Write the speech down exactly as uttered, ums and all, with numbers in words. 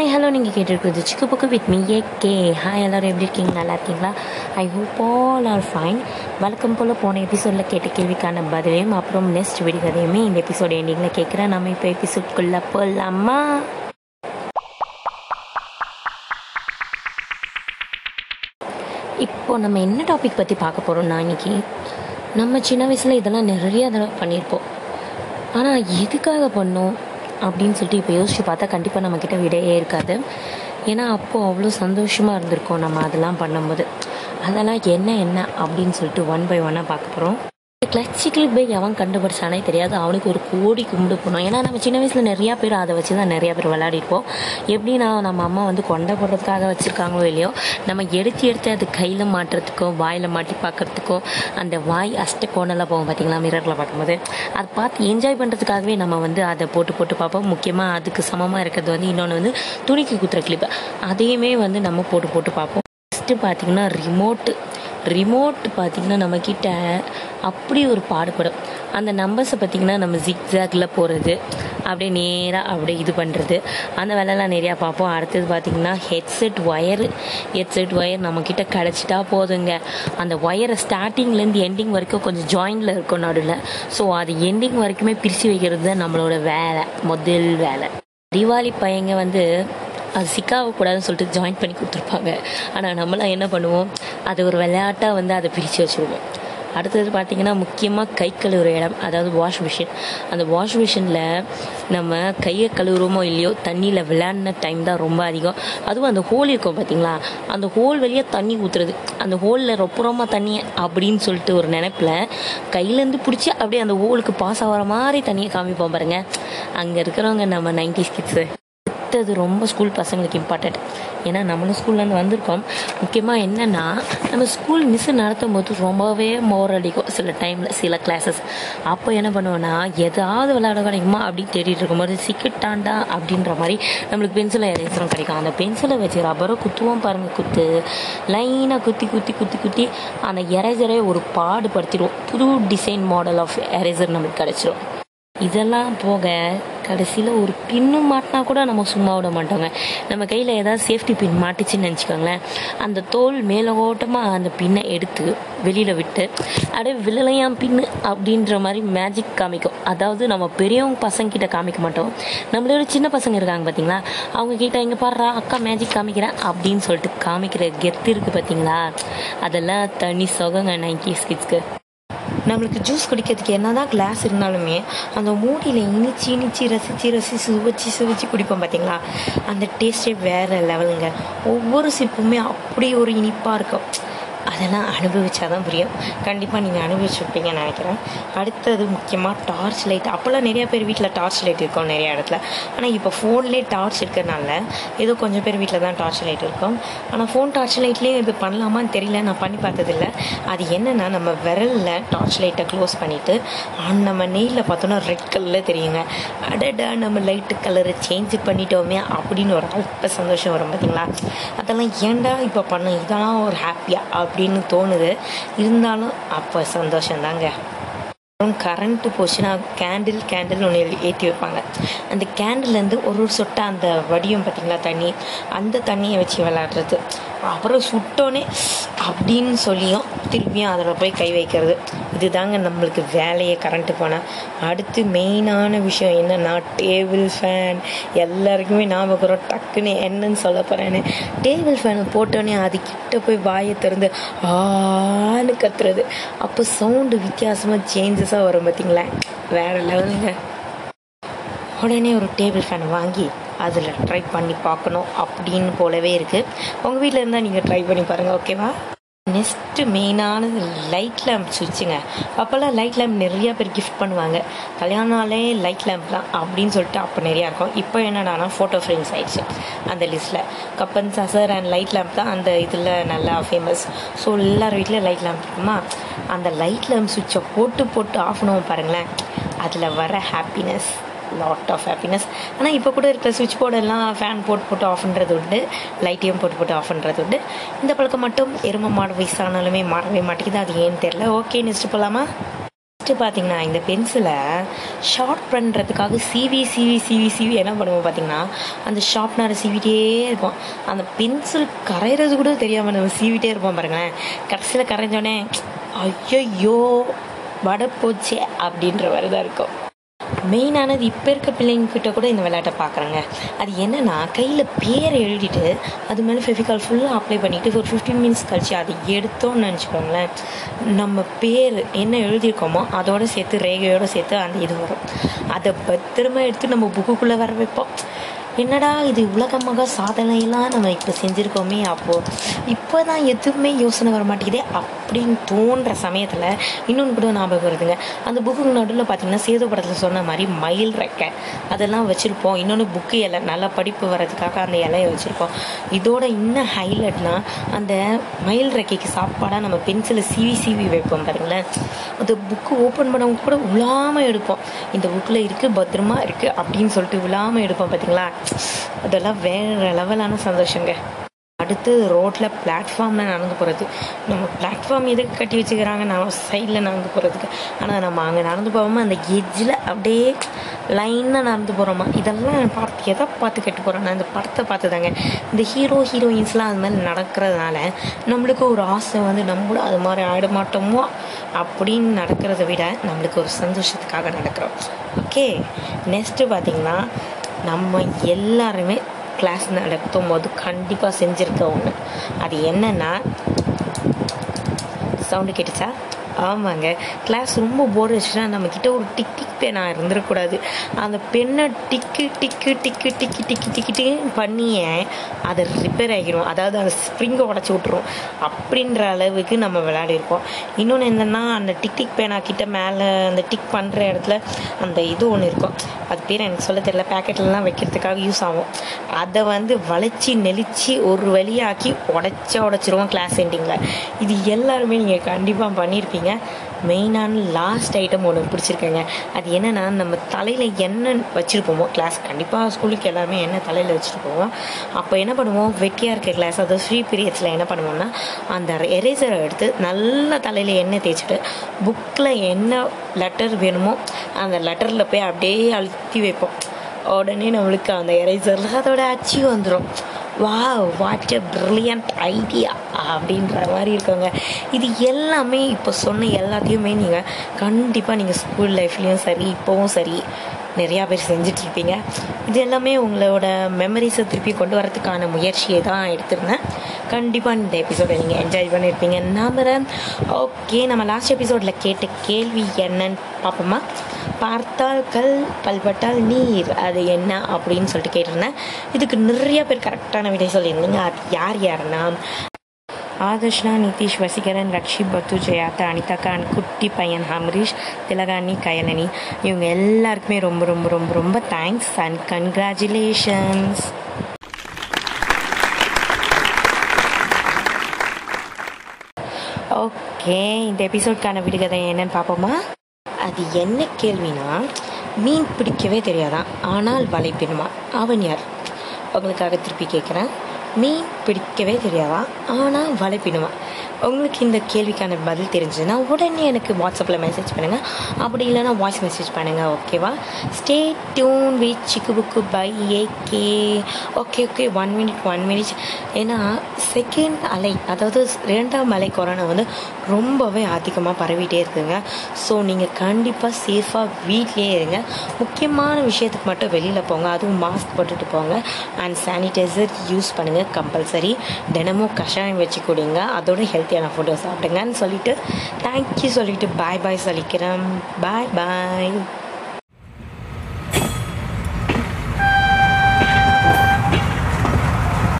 Hi hello, நீங்கள் கேட்டுருக்குது Chikku Bukku with me A K. Hi எல்லோரும் எப்படி இருக்கீங்க? நல்லா இருக்கீங்களா? I hope all are fine. வழக்கம் போல் போன எபிசோடில் கேட்ட கேள்விக்கான பதிலையும் அப்புறம் நெக்ஸ்ட் விடுகதையுமே இந்த எபிசோடு எண்டிங்கில் கேட்குறேன். நம்ம இப்போ எபிசோட்குள்ளே போகலாமா? இப்போது நம்ம என்ன டாபிக் பற்றி பார்க்க போகிறோம்னா, இன்றைக்கி நம்ம சின்ன வயசில் இதெல்லாம் நிறையா தடவை பண்ணியிருப்போம். ஆனால் எதுக்காக பண்ணோம் அப்படின்னு சொல்லிட்டு இப்போ யோசித்து பார்த்தா கண்டிப்பாக நம்மக்கிட்ட விடையே இருக்காது. ஏன்னா அப்போது அவ்வளோ சந்தோஷமாக இருந்திருக்கோம் நம்ம அதெல்லாம் பண்ணும்போது. அதெல்லாம் என்ன என்ன அப்படின்னு சொல்லிட்டு ஒன் பை ஒன்னாக பார்க்க போகிறோம். கிளச்சிக்கில் போய் அவன் கண்டுபிடிச்சானே தெரியாது, அவனுக்கு ஒரு கோடி கும்பிடு போனோம். ஏன்னா நம்ம சின்ன வயசில் நிறையா பேர் அதை வச்சு தான் நிறையா பேர் விளையாடிருப்போம். எப்படின்னா, நம்ம அம்மா வந்து கொண்டை போடுறதுக்காக வச்சுருக்காங்களோ இல்லையோ, நம்ம எடுத்து எடுத்து அது கையில் மாட்டுறதுக்கோ வாயில் மாட்டி பார்க்குறதுக்கோ, அந்த வாய் அஷ்ட கோணலாம் போவோம் பார்த்திங்களா மிரரில் பார்க்கும்போது, அதை பார்த்து என்ஜாய் பண்ணுறதுக்காகவே நம்ம வந்து அதை போட்டு போட்டு பார்ப்போம். முக்கியமாக அதுக்கு சமமாக இருக்கிறது வந்து இன்னொன்று வந்து துணிக்கு குத்துற கிளிப்பு, அதையுமே வந்து நம்ம போட்டு போட்டு பார்ப்போம். ஃபஸ்ட்டு பார்த்திங்கன்னா ரிமோட்டு ரிமோட் பார்த்திங்கன்னா நம்மக்கிட்ட அப்படி ஒரு பாடுபடும். அந்த நம்பர்ஸை பார்த்திங்கன்னா நம்ம ஜிக்ஸாக்ல போகிறது, அப்படியே நேராக அப்படியே இது பண்ணுறது, அந்த வேலைலாம் நிறையா பார்ப்போம். அடுத்தது பார்த்திங்கன்னா ஹெட்செட் ஒயரு ஹெட்செட் ஒயர் நம்மக்கிட்ட கிடச்சிட்டா போதுங்க. அந்த ஒயரை ஸ்டார்டிங்லேருந்து எண்டிங் வரைக்கும் கொஞ்சம் ஜாயிண்டில் இருக்கும் நடுவில். ஸோ அது எண்டிங் வரைக்குமே பிரித்து வைக்கிறது தான் நம்மளோட வேலை, முதல் வேலை. தீபாவளி பையங்க வந்து அது சிக்காகக்கூடாதுன்னு சொல்லிட்டு ஜாயின் பண்ணி கொடுத்துருப்பாங்க. ஆனால் நம்மளாம் என்ன பண்ணுவோம், அது ஒரு விளையாட்டாக வந்து அதை பிரித்து வச்சுருவோம். அடுத்தது பார்த்திங்கன்னா முக்கியமாக கை கழுவுற இடம், அதாவது வாஷ் மிஷின். அந்த வாஷ் மிஷினில் நம்ம கையை கழுவுறோமோ இல்லையோ, தண்ணியில் விளையாடின டைம் தான் ரொம்ப அதிகம். அதுவும் அந்த ஹோல் இருக்கும் பார்த்திங்களா, அந்த ஹோல் வழியாக தண்ணி ஊற்றுறது, அந்த ஹோலில் ரொப்புறமா தண்ணி அப்படின்னு சொல்லிட்டு ஒரு நினைப்பில் கையிலேருந்து பிடிச்சி அப்படியே அந்த ஹோலுக்கு பாஸ் ஆகிற மாதிரி தண்ணியை காமிப்போம் பாருங்கள். அங்கே இருக்கிறவங்க நம்ம நைன்டிஸ் கிட்ஸு. அது ரொம்ப ஸ்கூல் பசங்களுக்கு இம்பார்ட்டண்ட். ஏன்னா நம்மளும் ஸ்கூல்லேருந்து வந்திருக்கோம். முக்கியமாக என்னென்னா, நம்ம ஸ்கூல் மிஸ்ஸு நடத்தும் போது ரொம்பவே மோர் அடிக்கும் சில டைமில், சில கிளாஸஸ். அப்போ என்ன பண்ணுவோன்னா, எதாவது விளையாட கிடைக்குமா அப்படின்னு தேடிட்டு இருக்கும்போது சிக்கிட்டாண்டா அப்படின்ற மாதிரி நம்மளுக்கு பென்சிலை எரேசரும் கிடைக்கும். அந்த பென்சிலை வச்சு ரப்பரை குத்துவோம் பாருங்கள், குத்து லைனாக குத்தி குத்தி குத்தி குத்தி அந்த எரேசரே ஒரு பாடுபடுத்திடுவோம். புது டிசைன் மாடல் ஆஃப் எரேசர் நம்மளுக்கு கிடச்சிடும். இதெல்லாம் போக கடைசியில் ஒரு பின்னு மாட்டினா கூட நம்ம சும்மா விட மாட்டோங்க. நம்ம கையில் ஏதாவது சேஃப்டி பின் மாட்டிச்சின்னு நினச்சிக்கோங்களேன், அந்த தோல் மேலோட்டமாக அந்த பின்னை எடுத்து வெளியில் விட்டு அப்படியே விளையாம் பின்னு அப்படின்ற மாதிரி மேஜிக் காமிக்கும். அதாவது நம்ம பெரியவங்க பசங்கக்கிட்ட காமிக்க மாட்டோம், நம்மளோட சின்ன பசங்க இருக்காங்க பார்த்திங்களா, அவங்கக்கிட்ட இங்கே பாடுறா அக்கா மேஜிக் காமிக்கிறேன் அப்படின்னு சொல்லிட்டு காமிக்கிற கெத்து இருக்குது பார்த்திங்களா. அதெல்லாம் தனி சொகங்க நைன்டிஸ் கிட்ஸ்க்கு. நம்மளுக்கு ஜூஸ் குடிக்கிறதுக்கு என்ன தான் கிளாஸ் இருந்தாலுமே அந்த மூடியில் இனிச்சு இனிச்சு ரசித்து ரசித்து சுவைச்சி சுவைச்சி குடிப்போம் பார்த்திங்களா. அந்த டேஸ்ட்டே வேறு லெவலுங்க. ஒவ்வொரு சிப்புமே அப்படி ஒரு இனிப்பாக இருக்கும். அதெல்லாம் அனுபவித்தா தான் புரியும். கண்டிப்பாக நீங்கள் அனுபவிச்சுருப்பீங்கன்னு நினைக்கிறேன். அடுத்தது முக்கியமாக டார்ச் லைட். அப்போல்லாம் நிறையா பேர் வீட்டில் டார்ச் லைட் இருக்கும் நிறையா இடத்துல. ஆனால் இப்போ ஃபோன்லேயே டார்ச் இருக்கிறதுனால ஏதோ கொஞ்சம் பேர் வீட்டில் தான் டார்ச் லைட் இருக்கும். ஆனால் ஃபோன் டார்ச் லைட்லேயே இது பண்ணலாமான்னு தெரியல, நான் பண்ணி பார்த்ததில்ல. அது என்னென்னா, நம்ம விரலில் டார்ச் லைட்டை க்ளோஸ் பண்ணிவிட்டு நம்ம நெய்யில் பார்த்தோன்னா ரெட் கலரில் தெரியுங்க. அடடா நம்ம லைட்டு கலரை சேஞ்சு பண்ணிட்டோமே அப்படின்னு ஒரு அல்ப சந்தோஷம் வரும் பார்த்திங்களா. அதெல்லாம் ஏண்டா இப்போ பண்ண, இதெல்லாம் ஒரு ஹாப்பியாக அப்படின்னு தோணுது. இருந்தாலும் அப்போ சந்தோஷம்தாங்க. அப்புறம் கரண்ட்டு போச்சுன்னா கேண்டில் கேண்டில் ஒன்று ஏற்றி வைப்பாங்க. அந்த கேண்டில்லேருந்து ஒரு ஒரு சொட்டை அந்த வடியும் பார்த்திங்களா தண்ணி, அந்த தண்ணியை வச்சு விளையாடுறது. அப்புறம் சுட்டோன்னே அப்படின்னு சொல்லியும் திருப்பியும் அதில் போய் கை வைக்கிறது. இது தாங்க நம்மளுக்கு வேலையை கரண்ட்டு போனால். அடுத்து மெயினான விஷயம் என்னென்னா, டேபிள் ஃபேன். எல்லாருக்குமே ஞாபகம் டக்குன்னு என்னன்னு சொல்ல போகிறேன்னு, டேபிள் ஃபேனை போட்டோன்னே அது கிட்ட போய் வாயை திறந்து ஆன்னு கத்துறது. அப்போ சவுண்டு வித்தியாசமாக சேஞ்சஸ் வரும் பார்த்திங்களா, வேறு லெவலுங்க. உடனே ஒரு டேபிள் ஃபேன் வாங்கி அதில் ட்ரை பண்ணி பார்க்கணும் அப்படின்னு போலவே இருக்குது. உங்கள் வீட்டில் இருந்தால் நீங்கள் ட்ரை பண்ணி பாருங்கள், ஓகேவா? நெக்ஸ்ட்டு மெயினானது லைட் லேம்ப் சுவிட்சுங்க. அப்போல்லாம் லைட் லேம்ப் நிறையா பேர் கிஃப்ட் பண்ணுவாங்க. கல்யாணாலே லைட் லேம்ப் தான் அப்படின்னு சொல்லிட்டு அப்போ நிறையா இருக்கும். இப்போ என்னடானா ஃபோட்டோ ஃப்ரேம்ஸ் ஆகிடுச்சு அந்த லிஸ்ட்டில். Cup and saucer and light lamp தான் அந்த இதில் நல்லா ஃபேமஸ். ஸோ எல்லார் வீட்லேயும் லைட் லேம்ப் இருக்குமா? அந்த லைட் லேம்ப் சுவிட்சை போட்டு போட்டு ஆஃப் பண்ணுவோம் பாருங்களேன், அதில் வர ஹாப்பினஸ், லாட் ஆஃப் ஹாப்பினஸ். ஆனால் இப்போ கூட இருக்கிற சுவிட்ச் போர்டெல்லாம் ஃபேன் போட்டு போட்டு ஆஃப் பண்ணுறது உண்டு, லைட்டையும் போட்டு போட்டு ஆஃப் பண்ணுறது உண்டு. இந்த பழக்கம் மட்டும் எருமை மாடு வயசானாலுமே மாறவே மாட்டேங்குது, அது ஏன்னு தெரில. ஓகே, நெக்ஸ்ட்டு போகலாமா? ஃபஸ்ட்டு பார்த்திங்கன்னா இந்த பென்சிலை ஷார்ப் பண்ணுறதுக்காக சீவி சீவி சீவி சீவி என்ன பண்ணுவோம் பார்த்திங்கன்னா, அந்த ஷார்ப்னரை சீவிட்டே இருப்போம். அந்த பென்சில் கரையிறது கூட தெரியாமல் நம்ம சீவிட்டே இருப்போம். பாருங்களேன், கடைசியில் கரைஞ்சோடனே ஐயோ வடை போச்சே அப்படின்ற மாதிரி தான் இருக்கும். மெயினானது இப்போ இருக்க பிள்ளைங்கக்கிட்ட கூட இந்த விளையாட்டை பார்க்குறாங்க. அது என்னென்னா, கையில் பேரை எழுதிட்டு அது மேலே ஃபெவிகால் ஃபுல்லாக அப்ளை பண்ணிவிட்டு ஒரு ஃபிஃப்டீன் மினிட்ஸ் கழித்து அதை எடுத்தோம்னு நினச்சிக்கோங்களேன். நம்ம பேர் என்ன எழுதியிருக்கோமோ அதோடு சேர்த்து ரேகையோடு சேர்த்து அந்த இது வரும். அதை பத்திரமா எடுத்து நம்ம புக்குக்குள்ளே வர வைப்போம். என்னடா இது உலகமாக சாதனையெல்லாம் நம்ம இப்போ செஞ்சுருக்கோமே, அப்போது இப்போ தான் எதுவுமே யோசனை வர மாட்டேங்குதே அப்படின்னு தோன்ற சமயத்தில் இன்னொன்று கூட ஞாபகம் வருதுங்க. அந்த புக்கு நடுவில் பார்த்திங்கன்னா சேது படத்தில் சொன்ன மாதிரி மயில் ரெக்கை அதெல்லாம் வச்சுருப்போம். இன்னொன்று புக்கு இலை, நல்லா படிப்பு வர்றதுக்காக அந்த இலையை வச்சுருப்போம். இதோட இன்னும் ஹைலைட்னால் அந்த மயில் ரெக்கைக்கு சாப்பாடாக நம்ம பென்சிலை சீவி சீவி வைப்போம். பாருங்களேன், அந்த புக்கு ஓப்பன் பண்ணவங்க கூட விழாமல் எடுப்போம். இந்த புக்கில் இருக்குது, பத்திரமா இருக்குது அப்படின்னு சொல்லிட்டு விழாமல் எடுப்போம். பார்த்திங்களா, அதெல்லாம் வேற லெவலான சந்தோஷங்க. அடுத்து ரோட்டில் பிளாட்ஃபார்மில் நடந்து போகிறது. நம்ம பிளாட்ஃபார்ம் எதுக்கு கட்டி வச்சுக்கிறாங்க, நம்ம சைடில் நடந்து போகிறதுக்கு. ஆனால் நம்ம அங்கே நடந்து போகாமல் அந்த எஜ்ஜில் அப்படியே லைனாக நடந்து போகிறோமா, இதெல்லாம் பார்த்து எதை பார்த்து கட்டி போகிறோன்னா இந்த படத்தை பார்த்து தாங்க. இந்த ஹீரோ ஹீரோயின்ஸ்லாம் அது மாதிரி நடக்கிறதுனால நம்மளுக்கு ஒரு ஆசை வந்து நம்மளும் அது மாதிரி ஆடமாட்டோமோ அப்படின்னு நடக்கிறத விட நம்மளுக்கு ஒரு சந்தோஷத்துக்காக நடக்கிறோம். ஓகே, நெக்ஸ்ட்டு பார்த்திங்கன்னா நம்ம எல்லாருமே கிளாஸ் நடத்தும் போது கண்டிப்பாக செஞ்சுருக்க ஒன்று. அது என்னென்னா, சவுண்டு கேட்டுச்சா? ஆமாங்க, கிளாஸ் ரொம்ப போர் வச்சுன்னா நம்மக்கிட்ட ஒரு டிக் டிக் பெண்ணாக இருந்துடக்கூடாது. அந்த பெண்ணை டிக்கு டிக்கு டிக்கு டிக்கு டிக்கு டிக்கிட்டு பண்ணியே அதை ரிப்பேர் ஆகிடும். அதாவது அந்த ஸ்ப்ரிங்கை உடச்சி விட்ருவோம் அப்படின்ற அளவுக்கு நம்ம விளையாடிருப்போம். இன்னொன்று என்னென்னா, அந்த டிக் டிக் பெண்ணாக்கிட்ட மேலே அந்த டிக் பண்ணுற இடத்துல அந்த இது ஒன்று இருக்கும். அது பேர் எனக்கு சொல்ல தெரியல, பேக்கெட்லாம் வைக்கிறதுக்காக யூஸ் ஆகும். அதை வந்து வளைச்சி நெளிச்சு ஒரு வழியாக்கி உடச்சா உடச்சிருவோம் கிளாஸ் எண்டிங்கில். இது எல்லாருமே நீங்கள் கண்டிப்பாக பண்ணியிருப்பீங்க. மெயினான லாஸ்ட் ஐட்டம் ஒன்று பிடிச்சிருக்கேங்க. அது என்னென்னா, நம்ம தலையில் எண்ணெய் வச்சுருப்போமோ, கிளாஸ் கண்டிப்பாக ஸ்கூலுக்கு எல்லாருமே எண்ணெய் தலையில் வச்சுருப்போமோ. அப்போ என்ன பண்ணுவோம், வெட்டியாக இருக்க கிளாஸ், அதாவது ஃப்ரீ பீரியட்ஸில் என்ன பண்ணுவோம்னா, அந்த எரேசரை எடுத்து நல்லா தலையில் எண்ணெய் தேய்ச்சிட்டு புக்கில் என்ன லெட்டர் வேணுமோ அந்த லெட்டரில் போய் அப்படியே அழுத்தி வைப்போம். உடனே நம்மளுக்கு அந்த எரேசரில் அதோட அச்சு வந்துடும். Wow, what a brilliant idea அப்படின்ற மாதிரி இருக்கோங்க. இது எல்லாமே இப்போ சொன்ன எல்லாத்தையுமே நீங்கள் கண்டிப்பாக நீங்கள் ஸ்கூல் லைஃப்லேயும் சரி இப்போவும் சரி நிறையா பேர் செஞ்சிட்ருப்பீங்க. இது எல்லாமே உங்களோட மெமரிஸை திருப்பி கொண்டு வரதுக்கான முயற்சியை தான் எடுத்திருந்தேன். கண்டிப்பாக இந்த எபிசோடை நீங்கள் என்ஜாய் பண்ணியிருப்பீங்க நம்புகிறேன். ஓகே, நம்ம லாஸ்ட் எபிசோடில் கேட்ட கேள்வி என்னன்னு பார்ப்போமா? பார்த்தால் கல் பல்பட்டால் நீர், அது என்ன அப்படின்னு சொல்லிட்டு கேட்டிருந்தேன். இதுக்கு நிறைய பேர் கரெக்டான விடை சொல்லியிருந்தீங்க. அது யார் யாருன்னா, ஆதர்ஷ்னா, நிதிஷ், வசீகரன், ரக்ஷி, பத்து, ஜெயாத்தா, அனிதா கான், குட்டி பையன் ஹம்ரீஷ், திலகானி, கயலனி. இவங்க எல்லாருக்குமே ரொம்ப ரொம்ப ரொம்ப ரொம்ப தேங்க்ஸ் அண்ட் கங்க்ராச்சுலேஷன்ஸ். ஓகே, இந்த எபிசோட்கான விடுகதை என்னன்னு பார்ப்போமா? அது என்ன கேள்வினா, மீன் பிடிக்கவே தெரியாதான் ஆனால் வலை பின்னுமா, அவன் யார்? உங்களுக்காக திருப்பி கேட்குறேன். மீன் பிடிக்கவே தெரியாதான் ஆனால் வலை பின்னுவான். உங்களுக்கு இந்த கேள்விக்கான பதில் தெரிஞ்சதுன்னா உடனே எனக்கு வாட்ஸ்அப்பில் மெசேஜ் பண்ணுங்கள், அப்படி இல்லைன்னா வாய்ஸ் மெசேஜ் பண்ணுங்கள். ஓகேவா? Stay tune with Chikku Bukku by A K. Okay okay, one minute one minute ஏன்னா செகண்ட் அலை, அதாவது இரண்டாம் அலை கொரோனா வந்து ரொம்பவே அதிகமாக பரவிட்டே இருக்குதுங்க. ஸோ நீங்கள் கண்டிப்பாக சேஃபாக வீட்லேயே இருங்க. முக்கியமான விஷயத்துக்கு மட்டும் வெளியில் போங்க, அதுவும் மாஸ்க் போட்டுட்டு போங்க. அண்ட் சானிடைசர் யூஸ் பண்ணுங்கள் கம்பல்சரி. தினமும் கஷாயம் வச்சு கொடுங்க, அதோட ஹெல்த்தியான ஃபுட்டை சாப்பிடுங்கன்னு சொல்லிட்டு தேங்க்யூ சொல்லிவிட்டு பாய் பாய் சொல்லிக்கிறேன். பாய் பாய்.